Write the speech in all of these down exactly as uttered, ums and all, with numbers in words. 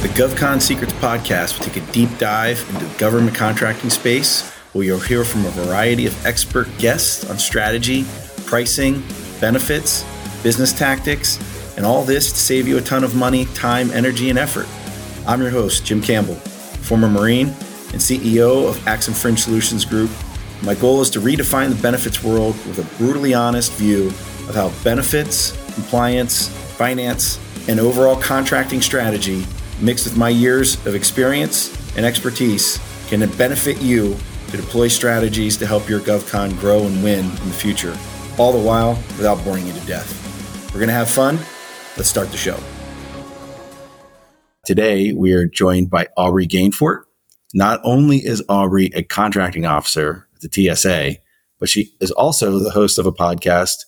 The GovCon Secrets Podcast will take a deep dive into the government contracting space, where you'll hear from a variety of expert guests on strategy, pricing, benefits, business tactics, and all this to save you a ton of money, time, energy, and effort. I'm your host, Jim Campbell, former Marine and C E O of AXIM Fringe Solutions Group. My goal is to redefine the benefits world with a brutally honest view of how benefits, compliance, finance, and overall contracting strategy, mixed with my years of experience and expertise, can benefit you to deploy strategies to help your GovCon grow and win in the future, all the while without boring you to death. We're going to have fun. Let's start the show. Today, we are joined by Aubrey Gainfort. Not only is Aubrey a contracting officer at the T S A, but she is also the host of a podcast,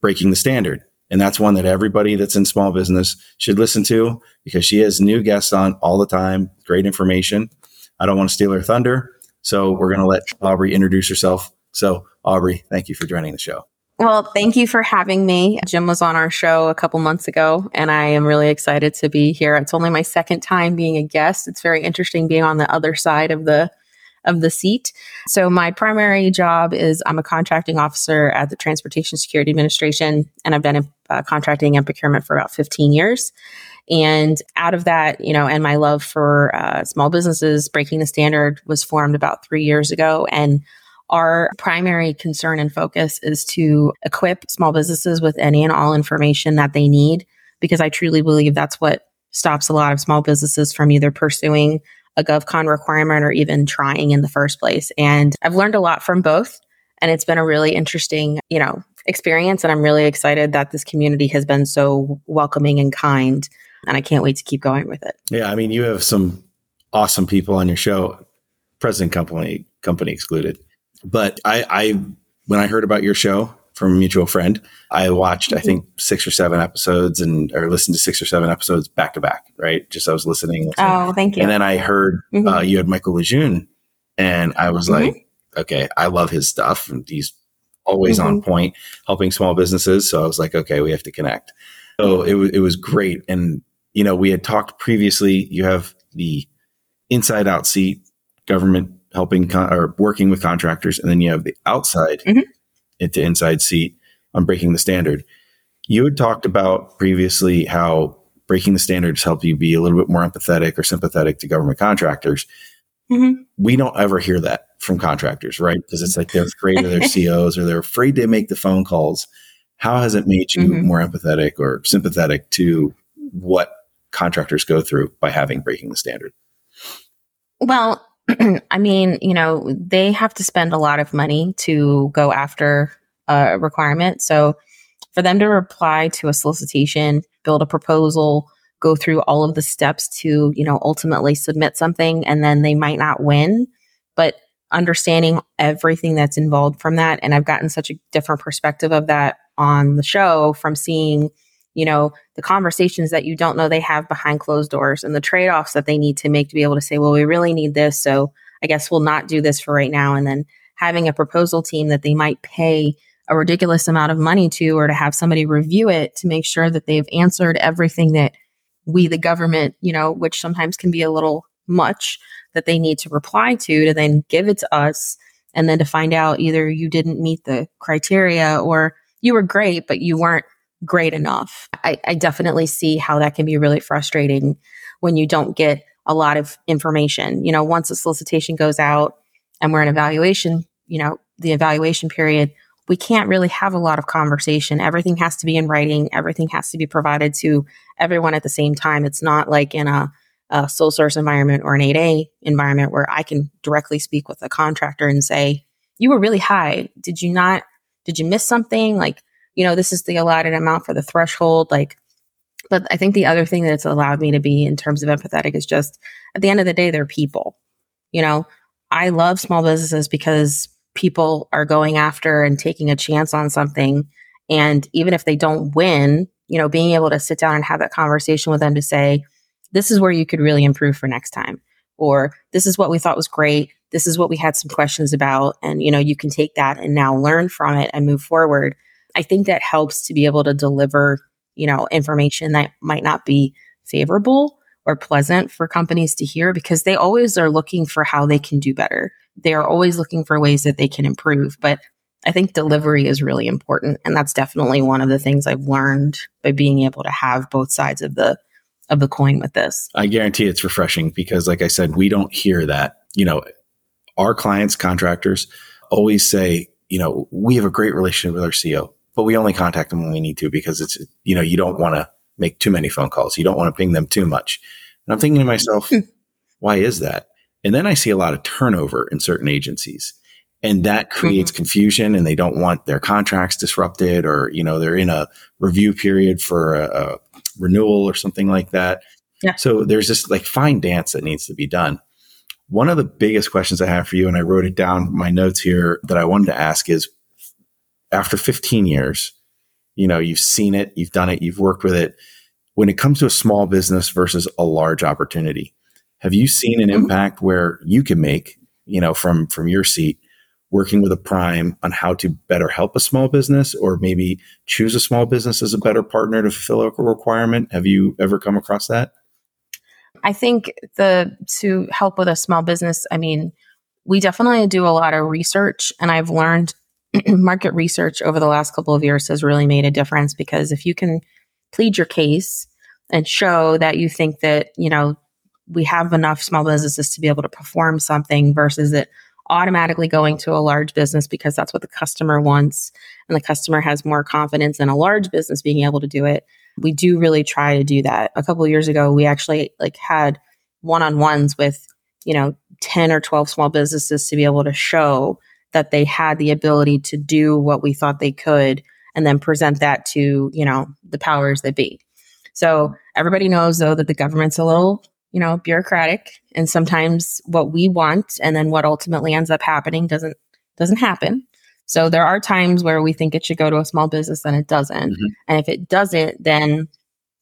Breaking the Standard. And that's one that everybody that's in small business should listen to, because she has new guests on all the time. Great information. I don't want to steal her thunder, so we're going to let Aubrey introduce herself. So Aubrey, thank you for joining the show. Well, thank you for having me. Jim was on our show a couple months ago, and I am really excited to be here. It's only my second time being a guest. It's very interesting being on the other side of the of the seat. So my primary job is I'm a contracting officer at the Transportation Security Administration, and I've been in uh, contracting and procurement for about fifteen years. And out of that, you know, and my love for uh, small businesses, Breaking the Standard was formed about three years ago. And our primary concern and focus is to equip small businesses with any and all information that they need, because I truly believe that's what stops a lot of small businesses from either pursuing a GovCon requirement or even trying in the first place. And I've learned a lot from both, and it's been a really interesting, you know, experience. And I'm really excited that this community has been so welcoming and kind, and I can't wait to keep going with it. Yeah. I mean, you have some awesome people on your show, president company, company excluded. But I, I, when I heard about your show from a mutual friend, I watched, I think, six or seven episodes and or listened to six or seven episodes back to back, right? Just I was listening. listening. Oh, thank you. And then I heard mm-hmm. uh, you had Michael Lejeune, and I was mm-hmm. like, okay, I love his stuff. And he's always mm-hmm. on point, helping small businesses. So I was like, okay, we have to connect. So it, w- it was great. And, you know, we had talked previously, you have the inside out seat, government helping con- or working with contractors. And then you have the outside mm-hmm. into inside seat on Breaking the Standard. You had talked about previously how Breaking the Standards help you be a little bit more empathetic or sympathetic to government contractors. Mm-hmm. We don't ever hear that from contractors, right? Because it's like they're afraid of their C Os, or they're afraid to make the phone calls. How has it made you mm-hmm. more empathetic or sympathetic to what contractors go through by having Breaking the Standard? Well, I mean, you know, they have to spend a lot of money to go after a requirement. So for them to reply to a solicitation, build a proposal, go through all of the steps to, you know, ultimately submit something, and then they might not win, but understanding everything that's involved from that. And I've gotten such a different perspective of that on the show, from seeing, you know, the conversations that you don't know they have behind closed doors, and the trade-offs that they need to make to be able to say, well, we really need this, so I guess we'll not do this for right now. And then having a proposal team that they might pay a ridiculous amount of money to, or to have somebody review it to make sure that they've answered everything that we, the government, you know, which sometimes can be a little much, that they need to reply to, to then give it to us. And then to find out either you didn't meet the criteria, or you were great, but you weren't great enough. I, I definitely see how that can be really frustrating when you don't get a lot of information. You know, once a solicitation goes out and we're in evaluation, you know, the evaluation period, we can't really have a lot of conversation. Everything has to be in writing. Everything has to be provided to everyone at the same time. It's not like in a, a sole source environment or an eight A environment where I can directly speak with a contractor and say, you were really high. Did you not, did you miss something? Like, you know, this is the allotted amount for the threshold. Like, but I think the other thing that it's allowed me to be in terms of empathetic is just at the end of the day, they're people. You know, I love small businesses because people are going after and taking a chance on something. And even if they don't win, you know, being able to sit down and have that conversation with them to say, this is where you could really improve for next time, or this is what we thought was great. This is what we had some questions about. And, you know, you can take that and now learn from it and move forward. I think that helps to be able to deliver, you know, information that might not be favorable or pleasant for companies to hear, because they always are looking for how they can do better. They are always looking for ways that they can improve. But I think delivery is really important. And that's definitely one of the things I've learned by being able to have both sides of the of the coin with this. I guarantee it's refreshing because, like I said, we don't hear that. You know, our clients, contractors, always say, you know, we have a great relationship with our C O, but we only contact them when we need to because it's, you know, you don't want to make too many phone calls. You don't want to ping them too much. And I'm thinking to myself, why is that? And then I see a lot of turnover in certain agencies, and that creates mm-hmm. confusion, and they don't want their contracts disrupted, or, you know, they're in a review period for a, a renewal or something like that. Yeah. So there's this like fine dance that needs to be done. One of the biggest questions I have for you, and I wrote it down in my notes here, that I wanted to ask is, after fifteen years, you know, you've seen it, you've done it, you've worked with it. When it comes to a small business versus a large opportunity, have you seen an impact where you can make, you know, from, from your seat, working with a prime on how to better help a small business, or maybe choose a small business as a better partner to fulfill a requirement? Have you ever come across that? I think the to help with a small business, I mean, we definitely do a lot of research, and I've learned market research over the last couple of years has really made a difference, because if you can plead your case and show that you think that, you know, we have enough small businesses to be able to perform something versus it automatically going to a large business because that's what the customer wants, and the customer has more confidence in a large business being able to do it. We do really try to do that. A couple of years ago, we actually like had one-on-ones with, you know, ten or twelve small businesses to be able to show that they had the ability to do what we thought they could, and then present that to, you know, the powers that be. So everybody knows, though, that the government's a little, you know, bureaucratic, and sometimes what we want and then what ultimately ends up happening doesn't doesn't happen. So there are times where we think it should go to a small business and it doesn't. Mm-hmm. And if it doesn't, then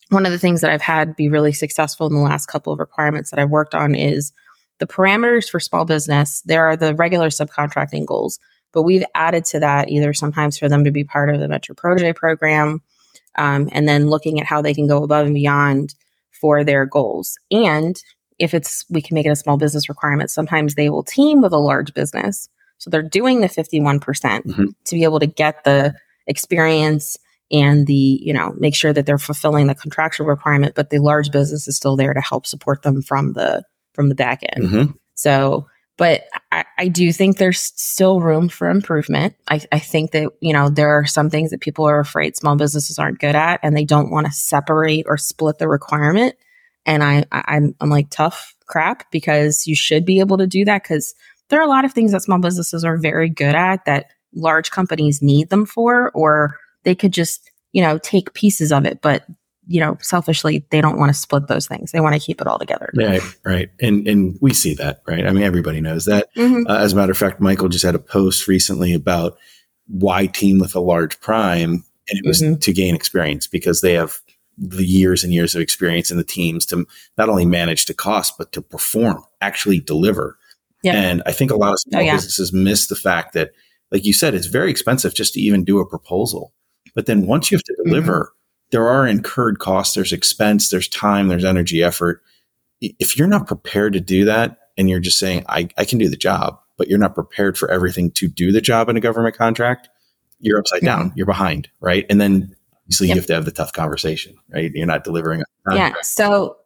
one of the things that I've had be really successful in the last couple of requirements that I've worked on is the parameters for small business. There are the regular subcontracting goals, but we've added to that either sometimes for them to be part of the Metro Protege program, um, and then looking at how they can go above and beyond for their goals. And if it's, we can make it a small business requirement, sometimes they will team with a large business. So they're doing the fifty-one percent mm-hmm. to be able to get the experience and the, you know, make sure that they're fulfilling the contractual requirement, but the large business is still there to help support them from the from the back end. Mm-hmm. So, but I, I do think there's still room for improvement. I, I think that, you know, there are some things that people are afraid small businesses aren't good at, and they don't want to separate or split the requirement. And I, I I'm, I'm like, tough crap, because you should be able to do that, because there are a lot of things that small businesses are very good at that large companies need them for, or they could just, you know, take pieces of it. But, you know, selfishly, they don't want to split those things. They want to keep it all together. Yeah, right. And and we see that, right? I mean, everybody knows that. Mm-hmm. Uh, as a matter of fact, Michael just had a post recently about why team with a large prime, and it was mm-hmm. to gain experience, because they have the years and years of experience in the teams to not only manage the cost, but to perform, actually deliver. Yep. And I think a lot of small oh, yeah. businesses miss the fact that, like you said, it's very expensive just to even do a proposal. But then once you have to deliver, mm-hmm. there are incurred costs, there's expense, there's time, there's energy, effort. If you're not prepared to do that, and you're just saying, I, I can do the job, but you're not prepared for everything to do the job in a government contract, you're upside mm-hmm. down, you're behind, right? And then obviously yep. you have to have the tough conversation, right? You're not delivering a contract. Yeah, so...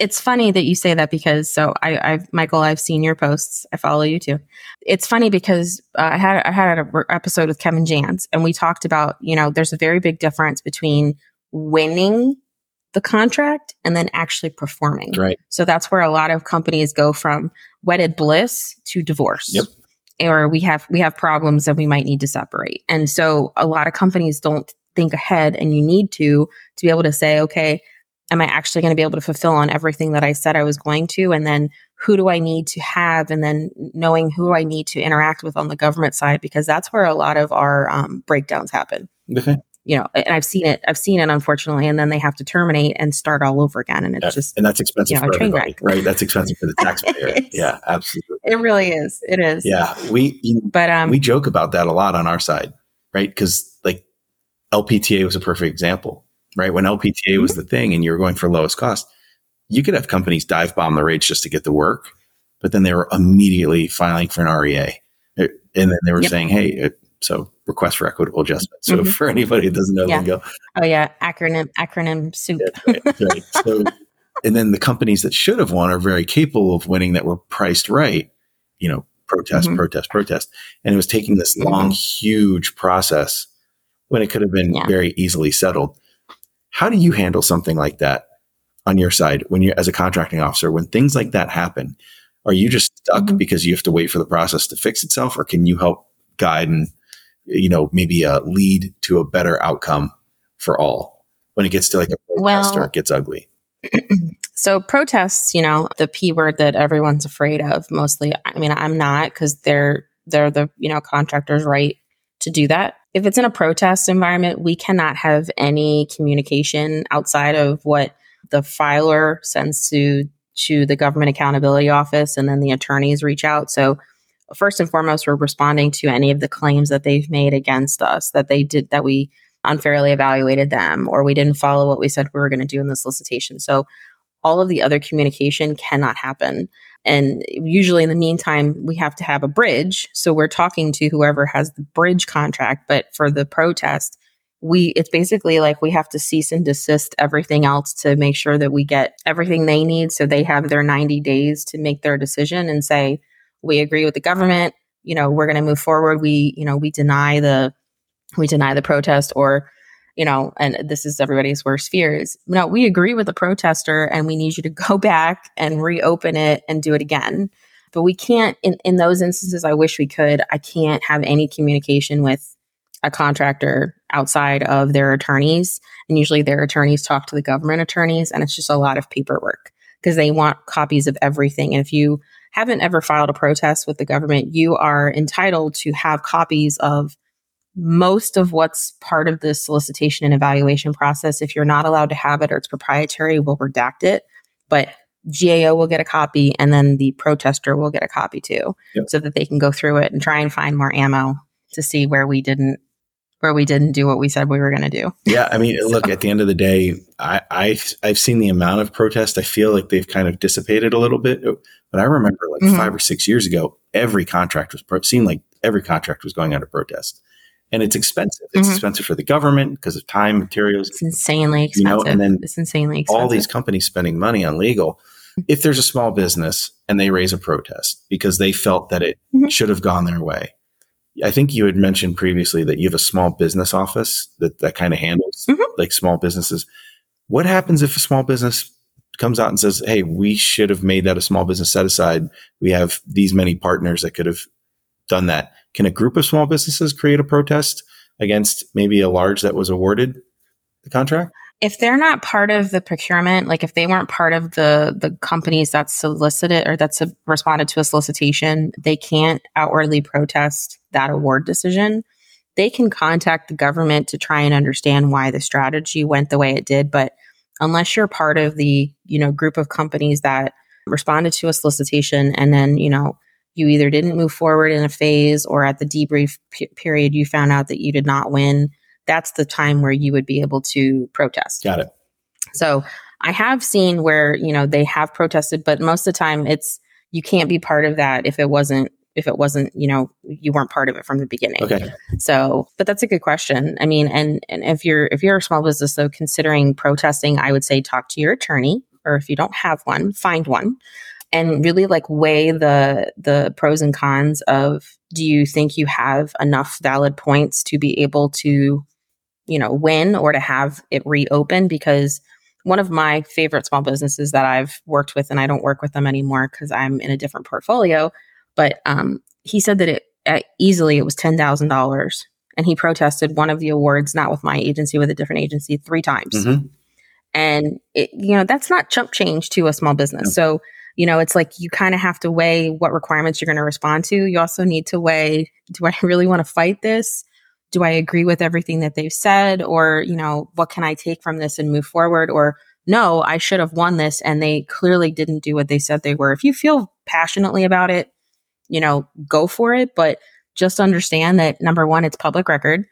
It's funny that you say that, because so I, I've Michael, I've seen your posts. I follow you too. It's funny because uh, I had I had an re- episode with Kevin Janz, and we talked about, you know, there's a very big difference between winning the contract and then actually performing. Right. So that's where a lot of companies go from wedded bliss to divorce. Yep. Or we have we have problems that we might need to separate. And so a lot of companies don't think ahead, and you need to to be able to say, okay, am I actually going to be able to fulfill on everything that I said I was going to? And then who do I need to have? And then knowing who I need to interact with on the government side, because that's where a lot of our um, breakdowns happen. Okay. You know, and I've seen it, I've seen it, unfortunately, and then they have to terminate and start all over again. And it's yeah. just, and that's expensive, you know, for everybody, right? That's expensive for the taxpayer. Yeah, absolutely. It really is. It is. Yeah. We, but, um, we joke about that a lot on our side, right? 'Cause like L P T A was a perfect example. Right? When L P T A was the thing and you were going for lowest cost, you could have companies dive bomb the rates just to get the work, but then they were immediately filing for an R E A. And then they were yep. saying, hey, it, so request for equitable adjustment. So mm-hmm. for anybody that doesn't know, yeah. they go, oh yeah, acronym, acronym soup. Yeah, right, right. So, and then the companies that should have won are very capable of winning that were priced right, you know, protest, mm-hmm. protest, protest. And it was taking this mm-hmm. long, huge process when it could have been yeah. very easily settled. How do you handle something like that on your side when you're as a contracting officer, when things like that happen? Are you just stuck mm-hmm. because you have to wait for the process to fix itself, or can you help guide and, you know, maybe uh, lead to a better outcome for all when it gets to like a protest well, or it gets ugly? So protests, you know, the P word that everyone's afraid of mostly. I mean, I'm not, because they're they're the, you know, contractors' right to do that. If it's in a protest environment, we cannot have any communication outside of what the filer sends to to the Government Accountability Office, and then the attorneys reach out. So first and foremost, we're responding to any of the claims that they've made against us, that they did, that we unfairly evaluated them, or we didn't follow what we said we were going to do in the solicitation. So all of the other communication cannot happen. And usually in the meantime, we have to have a bridge. So we're talking to whoever has the bridge contract. But for the protest, we it's basically like we have to cease and desist everything else to make sure that we get everything they need. So they have their ninety days to make their decision and say, we agree with the government, you know, we're going to move forward. We, you know, we deny the, we deny the protest, or, you know, and this is everybody's worst fears. No, we agree with the protester, and we need you to go back and reopen it and do it again. But we can't, in, in those instances, I wish we could, I can't have any communication with a contractor outside of their attorneys. And usually their attorneys talk to the government attorneys, and it's just a lot of paperwork because they want copies of everything. And if you haven't ever filed a protest with the government, you are entitled to have copies of most of what's part of the solicitation and evaluation process. If you're not allowed to have it or it's proprietary, we'll redact it. But G A O will get a copy, and then the protester will get a copy too, yep. so that they can go through it and try and find more ammo to see where we didn't where we didn't do what we said we were going to do. Yeah, I mean, so. Look, at the end of the day, I, I've, I've seen the amount of protest. I feel like they've kind of dissipated a little bit. But I remember like mm-hmm. five or six years ago, every contract was pro- seemed like every contract was going under protest. And it's expensive. It's mm-hmm. expensive for the government because of time, materials. It's insanely expensive. You know, and then it's insanely expensive. All these companies spending money on legal. If there's a small business and they raise a protest because they felt that it mm-hmm. should have gone their way, I think you had mentioned previously that you have a small business office that, that kind of handles mm-hmm. like small businesses. What happens if a small business comes out and says, hey, we should have made that a small business set aside. We have these many partners that could have done that. Can a group of small businesses create a protest against maybe a large that was awarded the contract? If they're not part of the procurement, like if they weren't part of the the companies that solicited or that's responded to a solicitation, they can't outwardly protest that award decision. They can contact the government to try and understand why the strategy went the way it did. But unless you're part of the, you know, group of companies that responded to a solicitation, and then, you know, you either didn't move forward in a phase, or at the debrief p- period, you found out that you did not win, that's the time where you would be able to protest. Got it. So I have seen where, you know, they have protested, but most of the time it's, you can't be part of that if it wasn't, if it wasn't, you know, you weren't part of it from the beginning. Okay. So, but that's a good question. I mean, and, and if you're, if you're a small business, though, considering protesting, I would say talk to your attorney, or if you don't have one, find one. And really like weigh the the pros and cons of, do you think you have enough valid points to be able to, you know, win or to have it reopened? Because one of my favorite small businesses that I've worked with, and I don't work with them anymore because I'm in a different portfolio, but um, he said that it uh, easily it was ten thousand dollars. And he protested one of the awards, not with my agency, with a different agency, three times. Mm-hmm. And, it, you know, that's not chump change to a small business. So, you know, it's like you kind of have to weigh what requirements you're going to respond to. You also need to weigh, do I really want to fight this? Do I agree with everything that they've said? Or, you know, what can I take from this and move forward? Or no, I should have won this, and they clearly didn't do what they said they were. If you feel passionately about it, you know, go for it. But just understand that, number one, it's public record.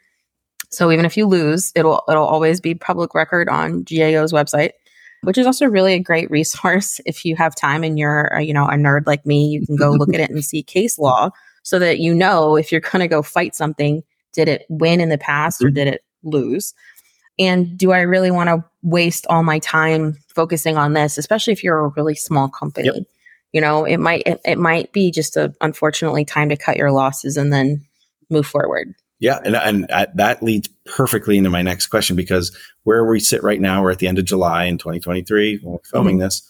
So even if you lose, it'll, it'll always be public record on G A O's website. which is also really a great resource. If you have time and you're, you know, a nerd like me, you can go look at it and see case law so that you know if you're going to go fight something, did it win in the past or did it lose? And do I really want to waste all my time focusing on this, especially if you're a really small company? Yep. You know, it might it, it might be just a, unfortunately time to cut your losses and then move forward. Yeah, and and I, that leads perfectly into my next question, because where we sit right now, we're at the end of July in twenty twenty-three when we're filming mm-hmm. this,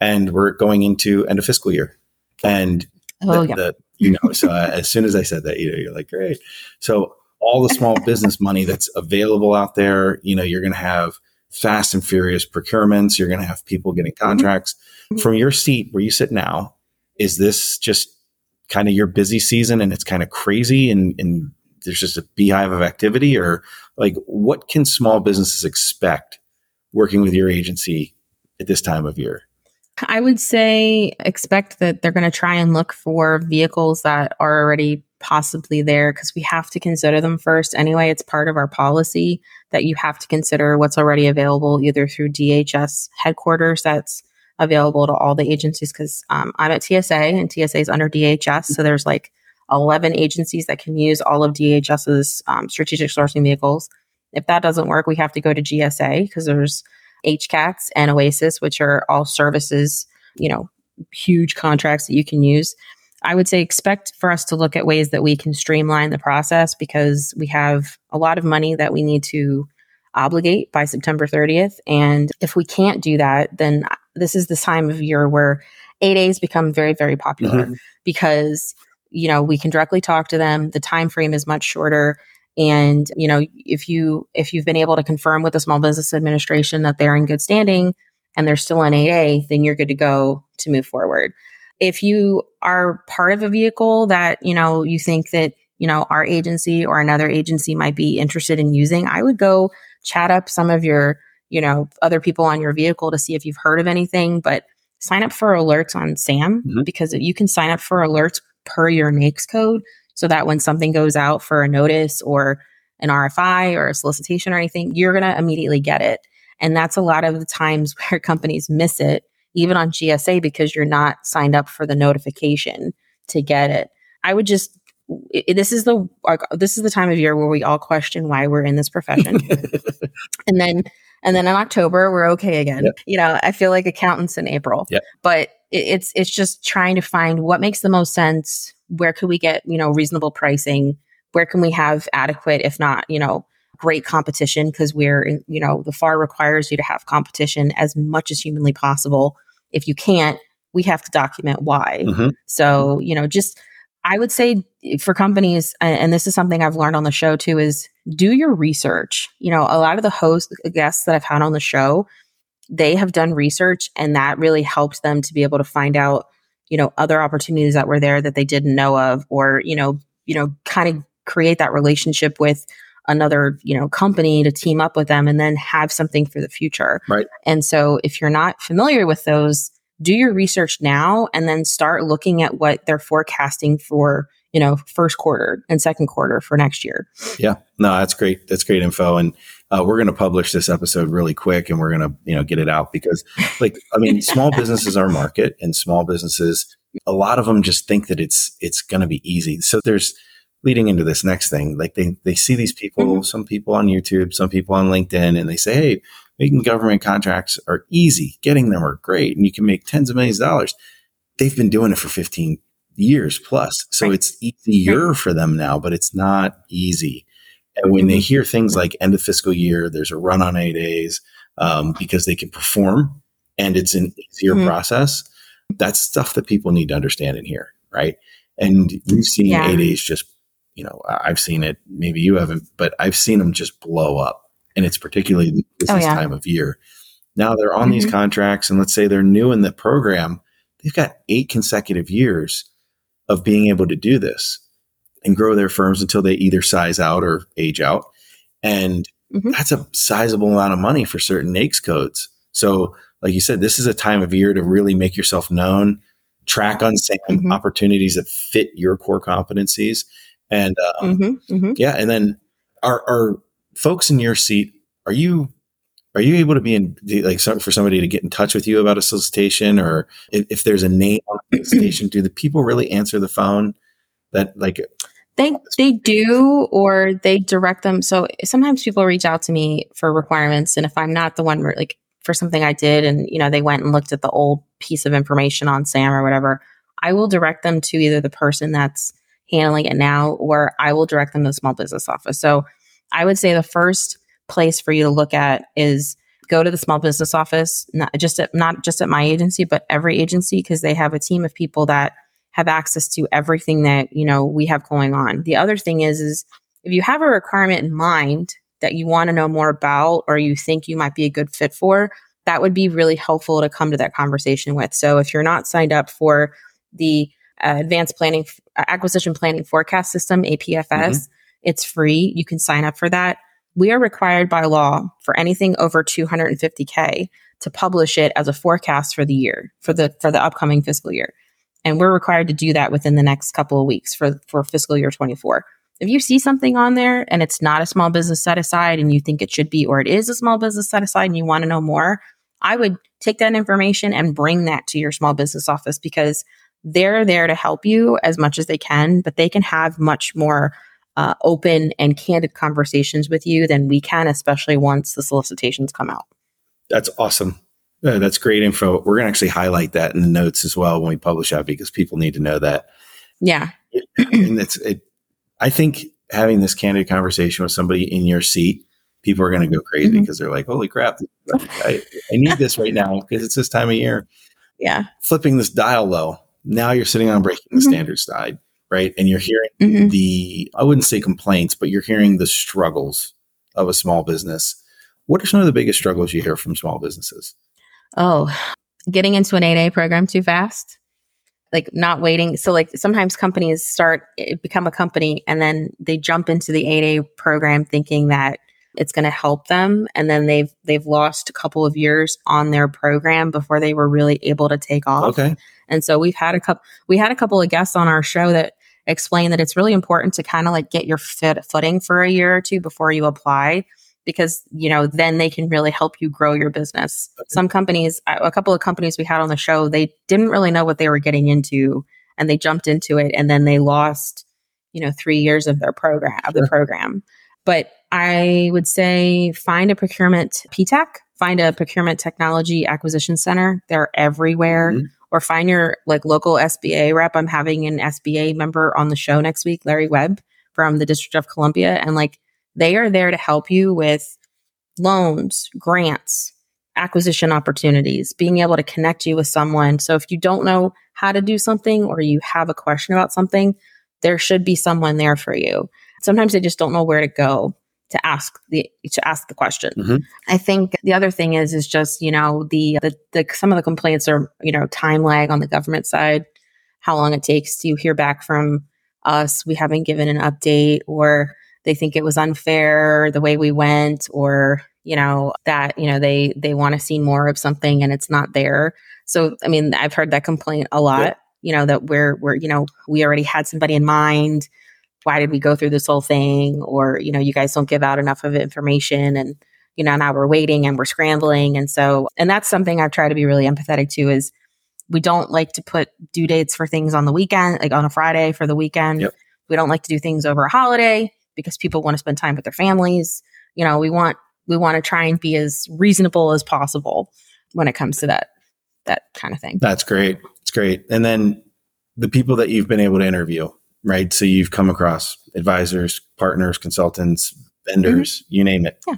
and we're going into end of fiscal year. And oh, the, yeah. the, you know, so as soon as I said that, you know, you're like, great. So all the small business money that's available out there, you know, you're going to have fast and furious procurements. You're going to have people getting contracts. Mm-hmm. From your seat where you sit now, is this just kind of your busy season and it's kind of crazy and, and there's just a beehive of activity? Or like, what can small businesses expect working with your agency at this time of year? I would say expect that they're going to try and look for vehicles that are already possibly there, because we have to consider them first anyway. It's part of our policy that you have to consider what's already available, either through D H S headquarters that's available to all the agencies, because um, I'm at T S A and T S A is under D H S. So there's like eleven agencies that can use all of DHS's um, strategic sourcing vehicles. If that doesn't work, we have to go to G S A, because there's HCaTS and OASIS, which are all services, you know, huge contracts that you can use. I would say expect for us to look at ways that we can streamline the process, because we have a lot of money that we need to obligate by September thirtieth. And if we can't do that, then this is the time of year where A Ds become very, very popular mm-hmm. because, you know, we can directly talk to them. The time frame is much shorter. And, you know, if you if you've been able to confirm with the Small Business Administration that they're in good standing and they're still in eight A, then you're good to go to move forward. If you are part of a vehicle that, you know, you think that, you know, our agency or another agency might be interested in using, I would go chat up some of your, you know, other people on your vehicle to see if you've heard of anything, but sign up for alerts on SAM mm-hmm. because you can sign up for alerts per your NAICS code, so that when something goes out for a notice or an R F I or a solicitation or anything, you're going to immediately get it. And that's a lot of the times where companies miss it, even on G S A, because you're not signed up for the notification to get it. I would just, it, this is the our, this is the time of year where we all question why we're in this profession. and then and then in October, we're okay again. Yep. You know, I feel like accountants in April. Yep. But it, it's it's just trying to find what makes the most sense. Where could we get, you know, reasonable pricing? Where can we have adequate, if not, you know, great competition? Because we're, you know, the F A R requires you to have competition as much as humanly possible. If you can't, we have to document why. Mm-hmm. So, you know, just, I would say for companies, and this is something I've learned on the show too, is do your research. You know, a lot of the hosts, guests that I've had on the show, they have done research, and that really helps them to be able to find out, you know, other opportunities that were there that they didn't know of, or, you know, you know, kind of create that relationship with another, you know, company to team up with them and then have something for the future. Right. And so if you're not familiar with those, do your research now and then start looking at what they're forecasting for, you know, first quarter and second quarter for next year. Yeah, no, that's great. That's great info. And uh, we're going to publish this episode really quick, and we're going to, you know, get it out, because like, I mean, small businesses are market, and small businesses, a lot of them just think that it's, it's going to be easy. So there's leading into this next thing. Like they, they see these people, mm-hmm. some people on YouTube, some people on LinkedIn, and they say, hey, making government contracts are easy. Getting them are great. And you can make tens of millions of dollars. They've been doing it for fifteen years plus. So right. It's easier right. for them now, but it's not easy. And when they hear things like end of fiscal year, there's a run on eight A's um, because they can perform and it's an easier mm-hmm. process. That's stuff that people need to understand and hear, right? And you've seen yeah. eight A's just, you know, I've seen it, maybe you haven't, but I've seen them just blow up. And it's particularly this oh, yeah. time of year. Now they're on mm-hmm. these contracts, and let's say they're new in the program. They've got eight consecutive years of being able to do this and grow their firms until they either size out or age out. And mm-hmm. that's a sizable amount of money for certain NAICS codes. So like you said, this is a time of year to really make yourself known, track on SAM mm-hmm. opportunities that fit your core competencies. And um, mm-hmm. Mm-hmm. yeah, and then our, our folks in your seat, are you Are you able to be in, like, for somebody to get in touch with you about a solicitation, or if, if there's a name on the solicitation, do the people really answer the phone? That like they they do, or they direct them. So sometimes people reach out to me for requirements, and if I'm not the one, like for something I did, and you know they went and looked at the old piece of information on SAM or whatever, I will direct them to either the person that's handling it now, or I will direct them to the small business office. So I would say the first place for you to look at is go to the small business office, not just at, not just at my agency, but every agency, because they have a team of people that have access to everything that, you know, we have going on. The other thing is, is if you have a requirement in mind that you want to know more about, or you think you might be a good fit for, that would be really helpful to come to that conversation with. So if you're not signed up for the uh, advanced planning, uh, acquisition planning forecast system, A P F S, mm-hmm. It's free. You can sign up for that. We are required by law for anything over two hundred fifty K to publish it as a forecast for the year, for the for the upcoming fiscal year. And we're required to do that within the next couple of weeks for, for fiscal year twenty-four. If you see something on there and it's not a small business set aside and you think it should be, or it is a small business set aside and you want to know more, I would take that information and bring that to your small business office, because they're there to help you as much as they can, but they can have much more Uh, open and candid conversations with you than we can, especially once the solicitations come out. That's awesome. Yeah, that's great info. We're going to actually highlight that in the notes as well when we publish that, because people need to know that. Yeah. And that's it. I think having this candid conversation with somebody in your seat, people are going to go crazy because mm-hmm. they're like, holy crap, I, I need this right now because it's this time of year. Yeah. Flipping this dial though, now you're sitting on breaking the mm-hmm. standards side. Right. And you're hearing mm-hmm. the, I wouldn't say complaints, but you're hearing the struggles of a small business. What are some of the biggest struggles you hear from small businesses? Oh, getting into an eight A program too fast, like not waiting. So like sometimes companies start, become a company, and then they jump into the eight A program thinking that it's going to help them. And then they've, they've lost a couple of years on their program before they were really able to take off. Okay. And so we've had a couple, we had a couple of guests on our show that explain that it's really important to kind of like get your fit, footing for a year or two before you apply, because, you know, then they can really help you grow your business. Okay. Some companies, a couple of companies we had on the show, they didn't really know what they were getting into, and they jumped into it, and then they lost, you know, three years of their program, of sure. the program. But I would say find a procurement P T A C, find a procurement technology acquisition center. They're everywhere. Mm-hmm. Or find your like local S B A rep. I'm having an S B A member on the show next week, Larry Webb from the District of Columbia. And like they are there to help you with loans, grants, acquisition opportunities, being able to connect you with someone. So if you don't know how to do something, or you have a question about something, there should be someone there for you. Sometimes they just don't know where to go to ask the to ask the question. Mm-hmm. I think the other thing is is just, you know, the, the the some of the complaints are, you know, time lag on the government side, how long it takes to hear back from us, we haven't given an update, or they think it was unfair the way we went, or, you know, that, you know, they they want to see more of something and it's not there. So I mean, I've heard that complaint a lot, yeah. you know, that we're we're, you know, we already had somebody in mind. Why did we go through this whole thing? Or, you know, you guys don't give out enough of information, and, you know, now we're waiting and we're scrambling. And so, and that's something I've tried to be really empathetic to, is we don't like to put due dates for things on the weekend, like on a Friday for the weekend. Yep. We don't like to do things over a holiday because people want to spend time with their families. You know, we want, we want to try and be as reasonable as possible when it comes to that, that kind of thing. That's great. It's great. And then the people that you've been able to interview. Right. So you've come across advisors, partners, consultants, vendors, mm-hmm. you name it. Yeah.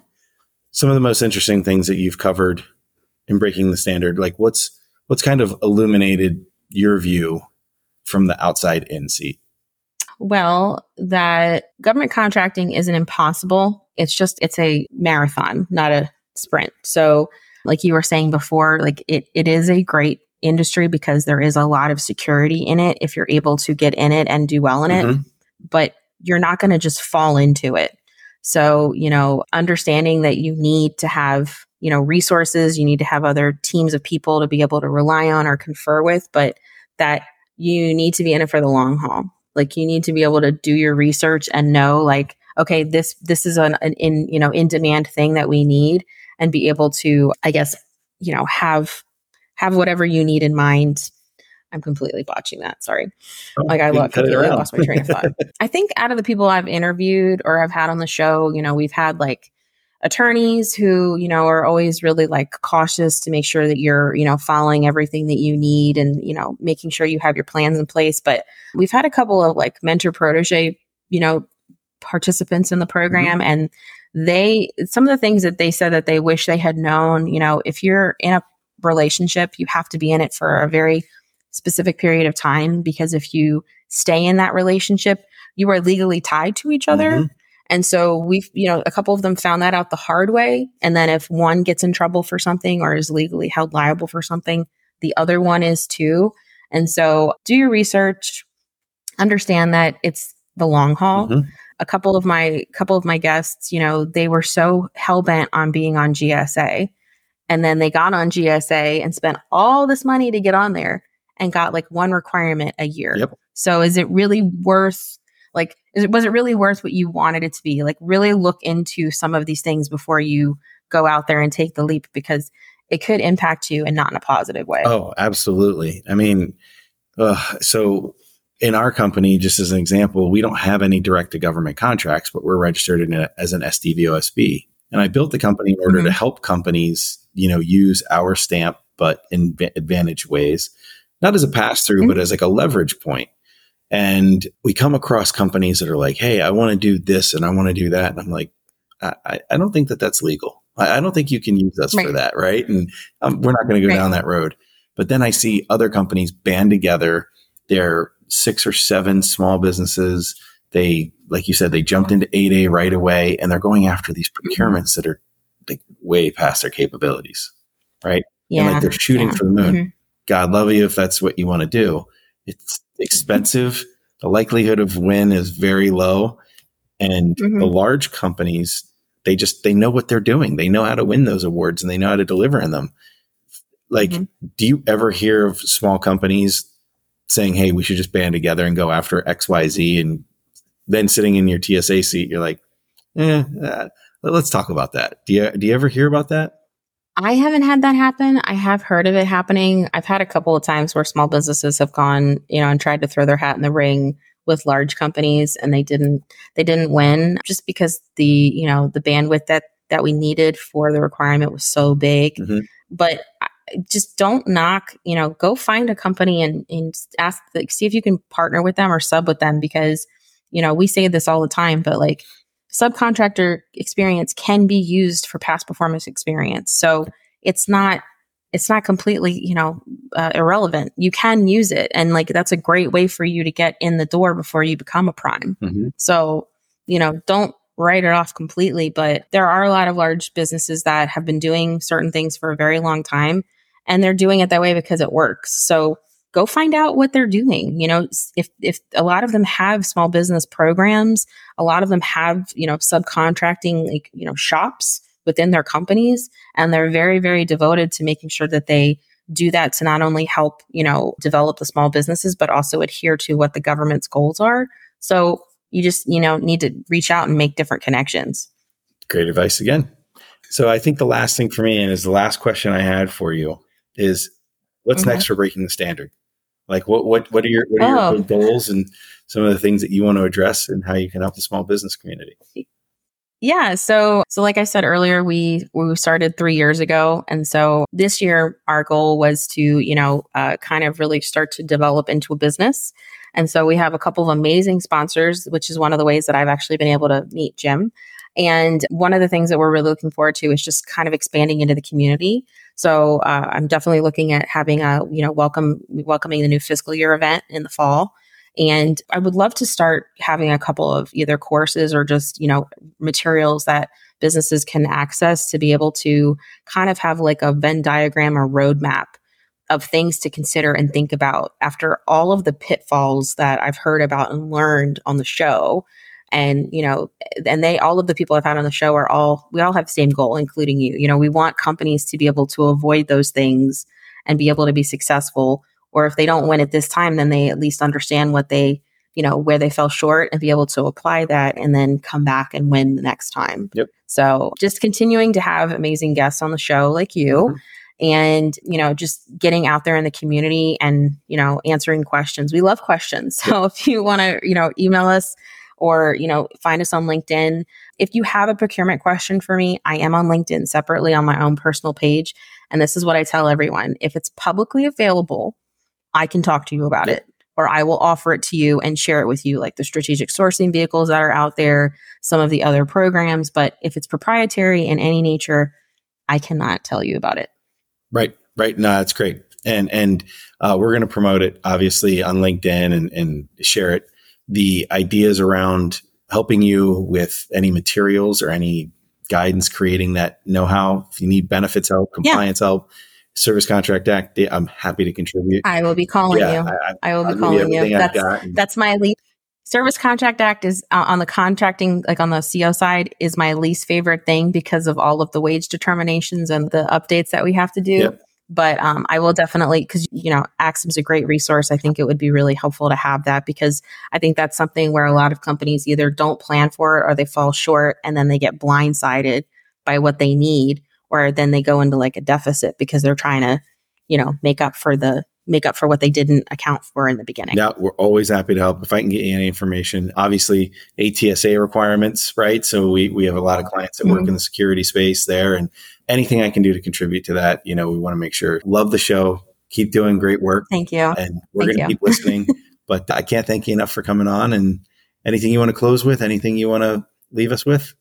Some of the most interesting things that you've covered in Breaking the Standard, like what's what's kind of illuminated your view from the outside in seat? Well, that government contracting isn't impossible. It's just it's a marathon, not a sprint. So like you were saying before, like it it is a great industry because there is a lot of security in it if you're able to get in it and do well in mm-hmm. it, but you're not going to just fall into it. So, you know, understanding that you need to have, you know, resources, you need to have other teams of people to be able to rely on or confer with, but that you need to be in it for the long haul. Like you need to be able to do your research and know like, okay, this, this is an, an in, you know, in demand thing that we need. and be able to, I guess, you know, have have whatever you need in mind. I'm completely botching that. Sorry. Oh, like I look, completely lost my train of thought. I think out of the people I've interviewed or I've had on the show, you know, we've had like attorneys who, you know, are always really like cautious to make sure that you're, you know, following everything that you need and, you know, making sure you have your plans in place. But we've had a couple of like mentor protege, you know, participants in the program. Mm-hmm. And they, some of the things that they said that they wish they had known, you know, if you're in a relationship, you have to be in it for a very specific period of time, because if you stay in that relationship, you are legally tied to each other. Mm-hmm. And so we've, you know, a couple of them found that out the hard way. And then if one gets in trouble for something or is legally held liable for something, the other one is too. And so do your research, understand that it's the long haul. Mm-hmm. A couple of my, couple of my guests, you know, they were so hell-bent on being on G S A, and then they got on G S A and spent all this money to get on there and got like one requirement a year. Yep. So is it really worth, like, is it, was it really worth what you wanted it to be? Like, really look into some of these things before you go out there and take the leap, because it could impact you and not in a positive way. Oh, absolutely. I mean, uh, so in our company, just as an example, we don't have any direct to government contracts, but we're registered in a, as an S D V O S B. And I built the company in order mm-hmm. to help companies, you know, use our stamp, but in b- advantage ways. Not as a pass-through, but as like a leverage point. And we come across companies that are like, hey, I want to do this and I want to do that. And I'm like, I, I don't think that that's legal. I, I don't think you can use us right. for that, right? And um, we're not going to go right. down that road. But then I see other companies band together. They're six or seven small businesses. They, like you said, they jumped into eight A right away, and they're going after these procurements that are like way past their capabilities, right? Yeah. And like they're shooting yeah. for the moon. Mm-hmm. God love you if that's what you want to do. It's expensive. The likelihood of win is very low. And mm-hmm. the large companies, they just, they know what they're doing. They know how to win those awards and they know how to deliver in them. Like, mm-hmm. do you ever hear of small companies saying, hey, we should just band together and go after X Y Z? And then sitting in your T S A seat, you're like, eh, uh, let's talk about that. Do you, do you ever hear about that? I haven't had that happen. I have heard of it happening. I've had a couple of times where small businesses have gone, you know, and tried to throw their hat in the ring with large companies, and they didn't, they didn't win, just because the, you know, the bandwidth that, that we needed for the requirement was so big. Mm-hmm. But just don't knock, you know, go find a company and, and ask, like, see if you can partner with them or sub with them, because, you know, we say this all the time, but like, subcontractor experience can be used for past performance experience. So it's not, it's not completely, you know, uh, irrelevant. You can use it. And like, that's a great way for you to get in the door before you become a prime. Mm-hmm. So, you know, don't write it off completely, but there are a lot of large businesses that have been doing certain things for a very long time, and they're doing it that way because it works. So go find out what they're doing. You know, if if a lot of them have small business programs, a lot of them have, you know, subcontracting, like, you know, shops within their companies, and they're very, very devoted to making sure that they do that to not only help, you know, develop the small businesses, but also adhere to what the government's goals are. So you just, you know, need to reach out and make different connections. Great advice again. So I think the last thing for me, and is the last question I had for you, is what's okay. next for Breaking the Standard? Like, what what what are your what are oh. your goals and some of the things that you want to address and how you can help the small business community? Yeah, so so like I said earlier, we we started three years ago, and so this year our goal was to you know uh, kind of really start to develop into a business, and so we have a couple of amazing sponsors, which is one of the ways that I've actually been able to meet Jim. And one of the things that we're really looking forward to is just kind of expanding into the community. So uh, I'm definitely looking at having a, you know, welcome, welcoming the new fiscal year event in the fall. And I would love to start having a couple of either courses or just, you know, materials that businesses can access to be able to kind of have like a Venn diagram or roadmap of things to consider and think about after all of the pitfalls that I've heard about and learned on the show. And, you know, and they, all of the people I've had on the show are all, we all have the same goal, including you. You know, we want companies to be able to avoid those things and be able to be successful. Or if they don't win at this time, then they at least understand what they you know, where they fell short and be able to apply that and then come back and win the next time. Yep. So just continuing to have amazing guests on the show like you, mm-hmm. and, you know, just getting out there in the community and, you know, answering questions. We love questions. So yep. if you want to, you know, email us or, you know, find us on LinkedIn. If you have a procurement question for me, I am on LinkedIn separately on my own personal page. And this is what I tell everyone. If it's publicly available, I can talk to you about it. Or I will offer it to you and share it with you, like the strategic sourcing vehicles that are out there, some of the other programs. But if it's proprietary in any nature, I cannot tell you about it. Right, right. No, that's great. And and uh, we're going to promote it, obviously, on LinkedIn and, and share it. The ideas around helping you with any materials or any guidance, creating that know-how. If you need benefits help, compliance yeah. help, Service Contract Act, I'm happy to contribute. I will be calling yeah, you. I, I will I'll be calling you. That's, that's my least. Service Contract Act is uh, on the contracting, like on the C O side, is my least favorite thing because of all of the wage determinations and the updates that we have to do. Yep. But um, I will definitely, because, you know, AXIM is a great resource. I think it would be really helpful to have that because I think that's something where a lot of companies either don't plan for it or they fall short and then they get blindsided by what they need. Or then they go into like a deficit because they're trying to, you know, make up for the make up for what they didn't account for in the beginning. Yeah, we're always happy to help if I can get you any information. Obviously, A T S A requirements, right? So we we have a lot of clients that work mm-hmm. in the security space there, and anything I can do to contribute to that, you know, we want to make sure. Love the show. Keep doing great work. Thank you. And we're going to keep listening. But I can't thank you enough for coming on. And anything you want to close with? Anything you want to leave us with?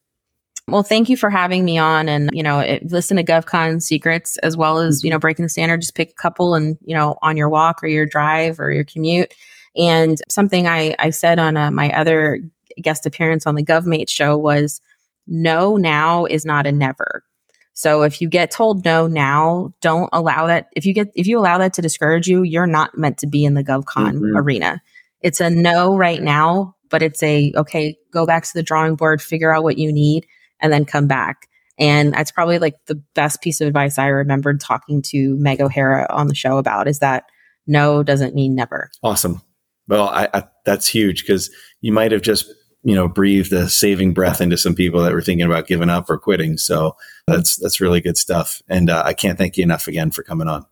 Well, thank you for having me on, and you know, it, listen to GovCon Secrets as well as you know Breaking the Standard. Just pick a couple, and you know, on your walk or your drive or your commute. And something I I said on uh, my other guest appearance on the GovMate show was, "No now is not a never." So if you get told no now, don't allow that. If you get if you allow that to discourage you, you're not meant to be in the GovCon mm-hmm. arena. It's a no right now, but it's a okay. Go back to the drawing board, figure out what you need. And then come back. And that's probably like the best piece of advice I remembered talking to Meg O'Hara on the show about is that no doesn't mean never. Awesome. Well, I, I, that's huge because you might have just, you know, breathed a saving breath into some people that were thinking about giving up or quitting. So that's that's really good stuff. And uh, I can't thank you enough again for coming on.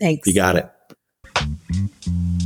Thanks. You got it.